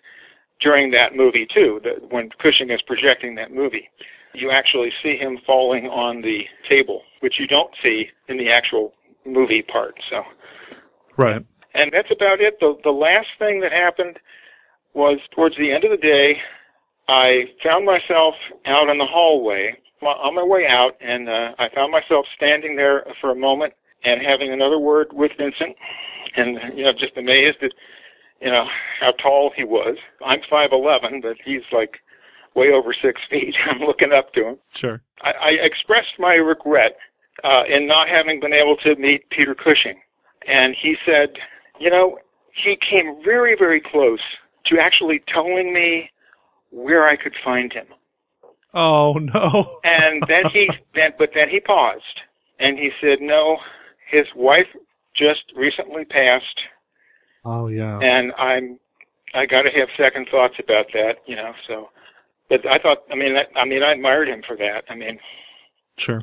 during that movie, too, when Cushing is projecting that movie. you actually see him falling on the table, which you don't see in the actual movie part. So, right. And that's about it. The last thing that happened was towards the end of the day, I found myself out in the hallway on my way out, and I found myself standing there for a moment and having another word with Vincent, and just amazed at how tall he was. I'm 5'11", but he's like way over 6 feet. I'm looking up to him. Sure. I expressed my regret in not having been able to meet Peter Cushing, and he said, he came very, very close to actually telling me where I could find him. Oh no! And then he paused, and he said, "No, his wife just recently passed." Oh yeah. And I got to have second thoughts about that, So, but I thought, I admired him for that. Sure.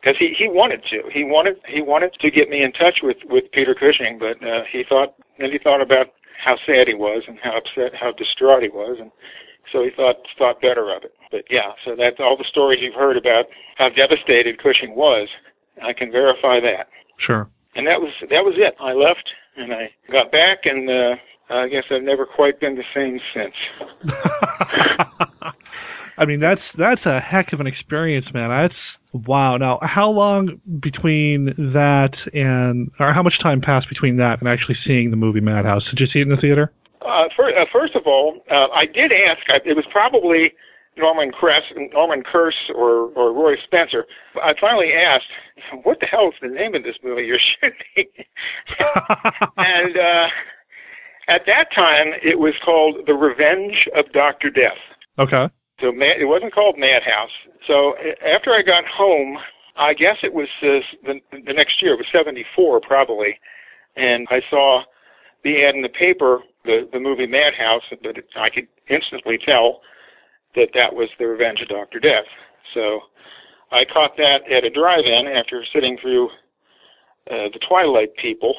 Because he wanted to get me in touch with Peter Cushing, but he thought about how sad he was and how upset, how distraught he was, and so he thought better of it. But yeah, so that's all the stories you've heard about how devastated Cushing was. I can verify that. Sure. And that was it. I left and I got back, and I guess I've never quite been the same since. That's a heck of an experience, man. That's wow. Now, how long between that or how much time passed between that and actually seeing the movie Madhouse? Did you see it in the theater? First of all, I did ask. It was probably Norman Curse or Roy Spencer. I finally asked, "What the hell is the name of this movie you're shooting?" And at that time, it was called The Revenge of Dr. Death. Okay. So it wasn't called Madhouse. So after I got home, I guess it was the next year. It was 1974 probably, and I saw the ad in the paper, the movie Madhouse, but I could instantly tell that was The Revenge of Dr. Death. So I caught that at a drive-in after sitting through the Twilight people.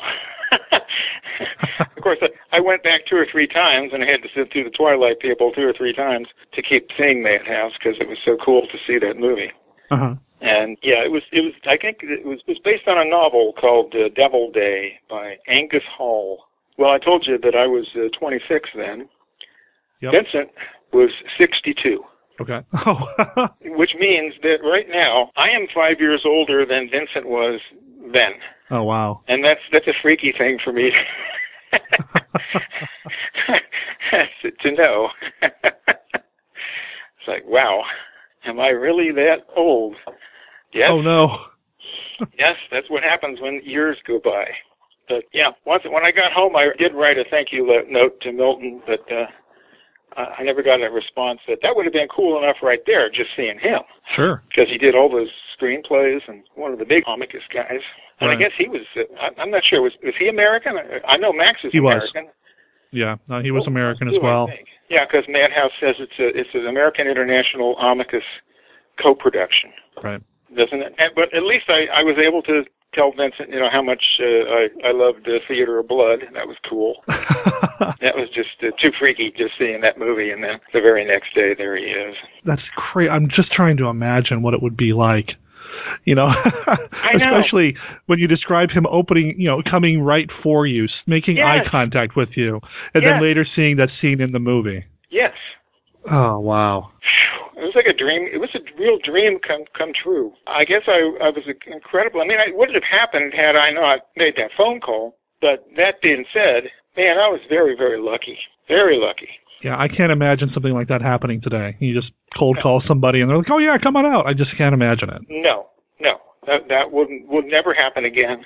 Of course, I went back 2 or 3 times, and I had to sit through the Twilight people 2 or 3 times to keep seeing Madhouse because it was so cool to see that movie. Uh-huh. And yeah, it was. I think it was based on a novel called Devil Day by Angus Hall. Well, I told you that I was 26 then. Yep. Vincent was 62. Okay. Oh. Which means that right now I am 5 years older than Vincent was then. Oh wow. And that's a freaky thing for me to know. It's like, wow, am I really that old? Yes. Oh no. Yes, that's what happens when years go by. But yeah, when I got home, I did write a thank you note to Milton, but I never got a response. That would have been cool enough right there, just seeing him. Sure. Because he did all those screenplays and one of the big Amicus guys. And right. I guess he was, I'm not sure, was he American? I know Max is American. Was. Yeah, no, he was American as well. Yeah, because Madhouse says it's an American International Amicus co-production. Right. Doesn't it? But at least I was able to tell Vincent, how much I loved Theater of Blood. That was cool. That was just too freaky, just seeing that movie, and then the very next day, there he is. That's crazy. I'm just trying to imagine what it would be like, I know. Especially when you describe him opening, coming right for you, making yes. eye contact with you, and yes. then later seeing that scene in the movie. Yes. Oh, wow. It was like a dream. It was a real dream come true. I guess I was incredible. It wouldn't have happened had I not made that phone call. But that being said, man, I was very, very lucky. Very lucky. Yeah, I can't imagine something like that happening today. You just cold call somebody and they're like, oh, yeah, come on out. I just can't imagine it. No. That would never happen again.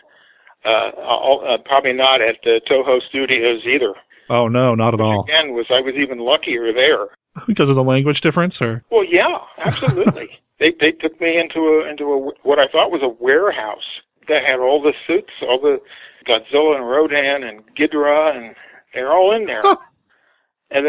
Probably not at the Toho Studios either. Oh, no, not at all. Again, I was even luckier there. Because of the language difference, or? Well, yeah, absolutely. They took me into a what I thought was a warehouse that had all the suits, all the Godzilla and Rodan and Ghidorah, and they're all in there. Huh. And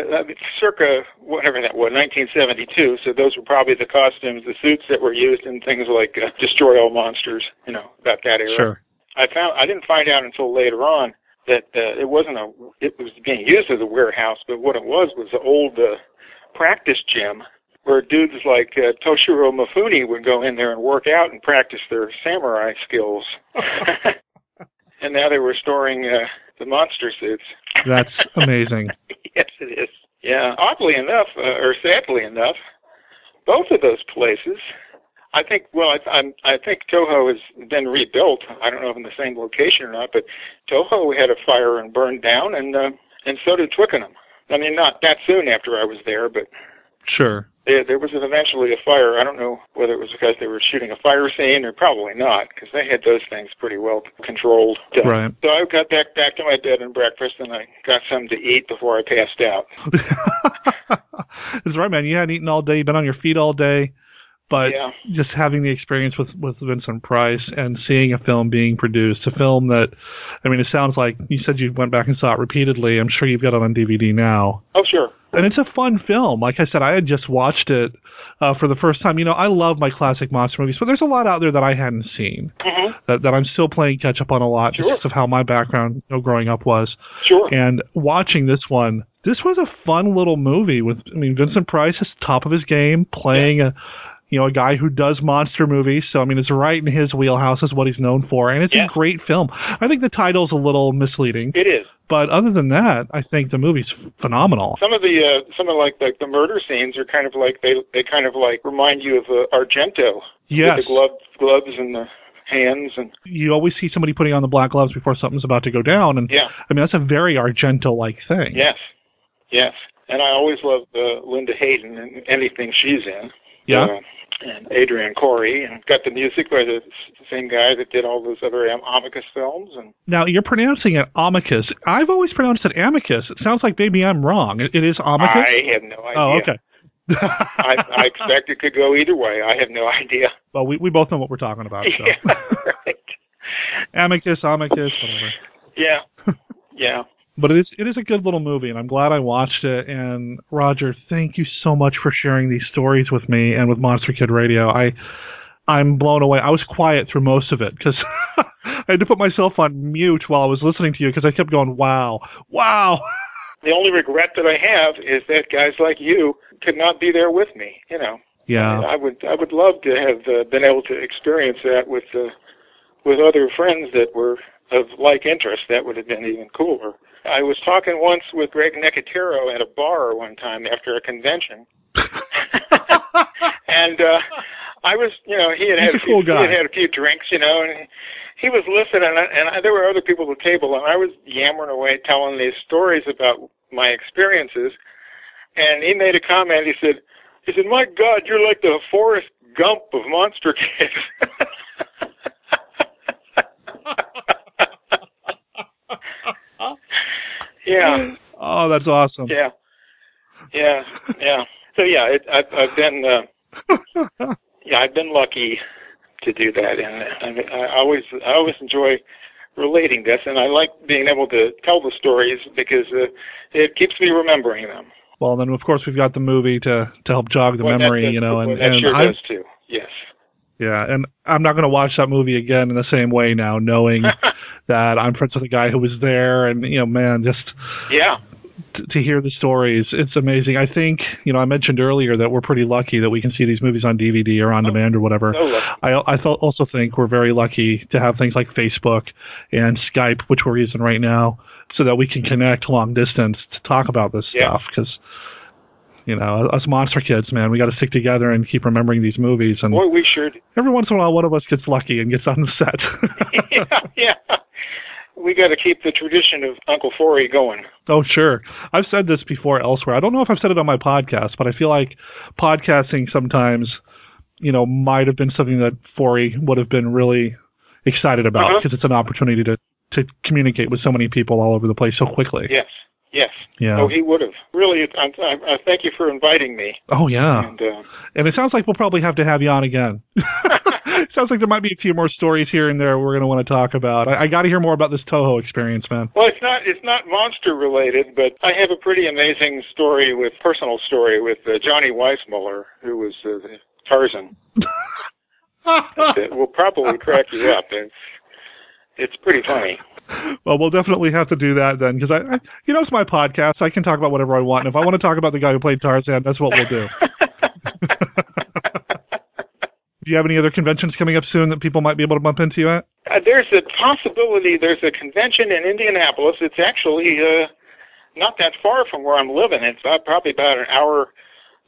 circa whatever that was, 1972. So those were probably the costumes, the suits that were used in things like Destroy All Monsters. About that era. Sure. I didn't find out until later on that it was being used as a warehouse, but what it was an old practice gym where dudes like Toshiro Mifune would go in there and work out and practice their samurai skills. And now they're restoring the monster suits. That's amazing. Yes, it is. Yeah. Oddly enough, or sadly enough, both of those places, I think, well, I think Toho has been rebuilt. I don't know if in the same location or not, but Toho had a fire and burned down, and so did Twickenham. I mean, not that soon after I was there, but... Sure. There was eventually a fire. I don't know whether it was because they were shooting a fire scene or probably not, because they had those things pretty well controlled. Right. So I got back to my bed and breakfast, and I got something to eat before I passed out. That's right, man. You hadn't eaten all day. You've been on your feet all day. But yeah, just having the experience with Vincent Price and seeing a film being produced, a film that, I mean, it sounds like you said you went back and saw it repeatedly. I'm sure you've got it on DVD now. Oh, sure. And it's a fun film. Like I said, I had just watched it for the first time. You know, I love my classic monster movies, but there's a lot out there that I hadn't seen, that I'm still playing catch up on a lot, sure, just because of how my background, you know, growing up was. Sure. And watching this one, this was a fun little movie with, I mean, Vincent Price is top of his game, playing a guy who does monster movies. So, I mean, it's right in his wheelhouse, is what he's known for. And it's a great film. I think the title's a little misleading. It is. But other than that, I think the movie's phenomenal. Some of the like the murder scenes are kind of like they kind of like remind you of Argento. Yes. With the gloves and the hands, and you always see somebody putting on the black gloves before something's about to go down. And yeah, I mean, that's a very Argento-like thing. Yes, yes. And I always love Linda Hayden and anything she's in. Yeah. And Adrian Corey, and got the music by the same guy that did all those other Amicus films. And now, you're pronouncing it Amicus. I've always pronounced it Amicus. It sounds like maybe I'm wrong. It is Amicus? I have no idea. Oh, okay. I expect it could go either way. I have no idea. Well, we both know what we're talking about. So. Yeah, right. Amicus, whatever. Yeah, yeah. But it is a good little movie, and I'm glad I watched it. And Roger, thank you so much for sharing these stories with me and with Monster Kid Radio. I'm blown away. I was quiet through most of it because I had to put myself on mute while I was listening to you because I kept going, wow, wow. The only regret that I have is that guys like you could not be there with me, you know. Yeah. And I would love to have been able to experience that with other friends that were of like interest. That would have been even cooler. I was talking once with Greg Nicotero at a bar one time after a convention, and I was, you know, he had had a few drinks, you know, and he was listening, and there were other people at the table, and I was yammering away telling these stories about my experiences, and he made a comment. He said, "My God, you're like the Forrest Gump of Monster Kids." Yeah. Oh, that's awesome. Yeah. Yeah. Yeah. So yeah, I've been lucky to do that, and I always enjoy relating this, and I like being able to tell the stories because it keeps me remembering them. Well, then of course we've got the movie to help jog the memory, you know, and that does too. Yes. Yeah, and I'm not going to watch that movie again in the same way now, knowing that I'm friends with a guy who was there, and, you know, man, just to hear the stories, it's amazing. I think, you know, I mentioned earlier that we're pretty lucky that we can see these movies on DVD or on demand or whatever. So I also think we're very lucky to have things like Facebook and Skype, which we're using right now, so that we can connect long distance to talk about this stuff, because... You know, us monster kids, man, we got to stick together and keep remembering these movies. And boy, we should. Every once in a while, one of us gets lucky and gets on the set. Yeah. We got to keep the tradition of Uncle Forey going. Oh, sure. I've said this before elsewhere. I don't know if I've said it on my podcast, but I feel like podcasting sometimes, you know, might have been something that Forey would have been really excited about because it's an opportunity to communicate with so many people all over the place so quickly. Yes. Yes. Yeah. Oh, he would have. Really, I thank you for inviting me. Oh, yeah. And it sounds like we'll probably have to have you on again. Sounds like there might be a few more stories here and there we're going to want to talk about. I got to hear more about this Toho experience, man. Well, it's not monster-related, but I have a pretty amazing personal story with Johnny Weissmuller, who was Tarzan. We'll probably crack you up. It's pretty funny. Well, we'll definitely have to do that then, because I it's my podcast. I can talk about whatever I want. And if I want to talk about the guy who played Tarzan, that's what we'll do. Do you have any other conventions coming up soon that people might be able to bump into you at? There's a possibility. There's a convention in Indianapolis. It's actually not that far from where I'm living. It's probably about an hour,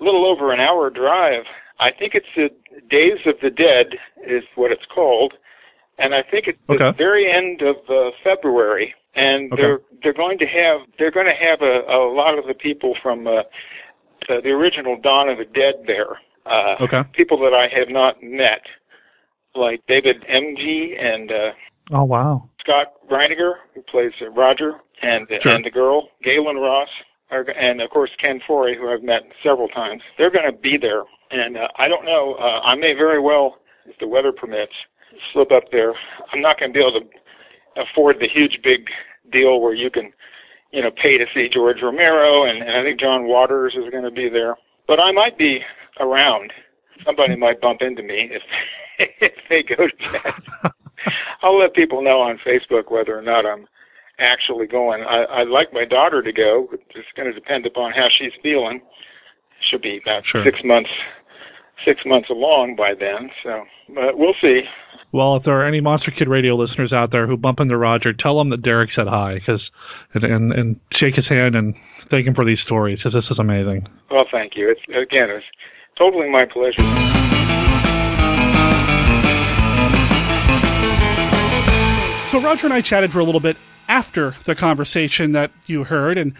a little over an hour drive. I think it's the Days of the Dead is what it's called. And I think it's the very end of February. And they're going to have a lot of the people from the original Dawn of the Dead there. People that I have not met, like David Mg and Scott Reiniger, who plays Roger, and the girl, Galen Ross, and, of course, Ken Forey, who I've met several times. They're going to be there. And I don't know. I may very well, if the weather permits, slip up there. I'm not going to be able to afford the huge, big deal where you can, you know, pay to see George Romero, and I think John Waters is going to be there. But I might be around. Somebody might bump into me if they go to that. I'll let people know on Facebook whether or not I'm actually going. I'd like my daughter to go. It's going to depend upon how she's feeling. She'll be about 6 months along by then, so but we'll see. Well, if there are any Monster Kid Radio listeners out there who bump into Roger, tell them that Derek said hi, and shake his hand and thank him for these stories, because this is amazing. Well, thank you. It's totally my pleasure. So Roger and I chatted for a little bit after the conversation that you heard, and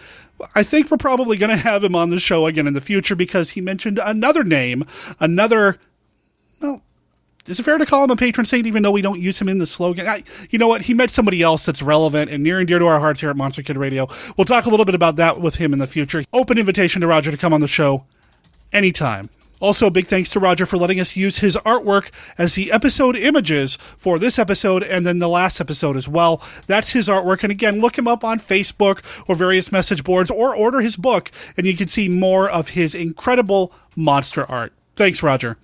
I think we're probably going to have him on the show again in the future because he mentioned another name, is it fair to call him a patron saint even though we don't use him in the slogan? You know what? He met somebody else that's relevant and near and dear to our hearts here at Monster Kid Radio. We'll talk a little bit about that with him in the future. Open invitation to Roger to come on the show anytime. Also, big thanks to Roger for letting us use his artwork as the episode images for this episode and then the last episode as well. That's his artwork. And again, look him up on Facebook or various message boards or order his book, and you can see more of his incredible monster art. Thanks, Roger.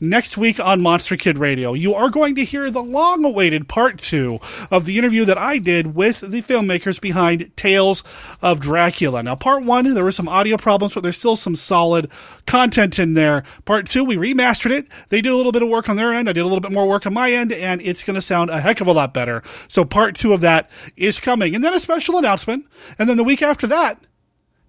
Next week on Monster Kid Radio, you are going to hear the long-awaited part 2 of the interview that I did with the filmmakers behind Tales of Dracula. Now, part 1, there were some audio problems, but there's still some solid content in there. Part 2, we remastered it. They did a little bit of work on their end. I did a little bit more work on my end, and it's going to sound a heck of a lot better. So part 2 of that is coming. And then a special announcement. And then the week after that,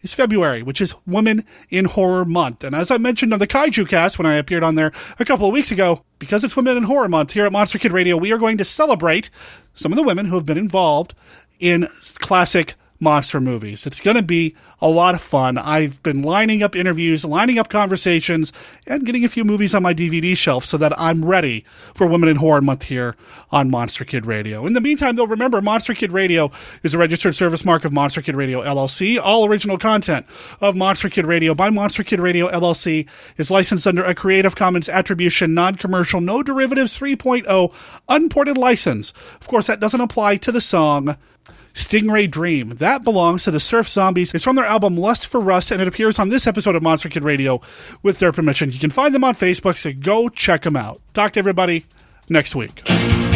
is February, which is Women in Horror Month. And as I mentioned on the Kaiju Cast when I appeared on there a couple of weeks ago, because it's Women in Horror Month here at Monster Kid Radio, we are going to celebrate some of the women who have been involved in classic monster movies. It's going to be a lot of fun. I've been lining up interviews, lining up conversations, and getting a few movies on my DVD shelf so that I'm ready for Women in Horror Month here on Monster Kid Radio. In the meantime, though, remember, Monster Kid Radio is a registered service mark of Monster Kid Radio LLC. All original content of Monster Kid Radio by Monster Kid Radio LLC is licensed under a Creative Commons Attribution, Non-Commercial, No Derivatives 3.0 Unported License. Of course, that doesn't apply to the song Stingray Dream. That belongs to the Surf Zombies. It's from their album Lust for Rust, and it appears on this episode of Monster Kid Radio with their permission. You can find them on Facebook, so go check them out. Talk to everybody next week.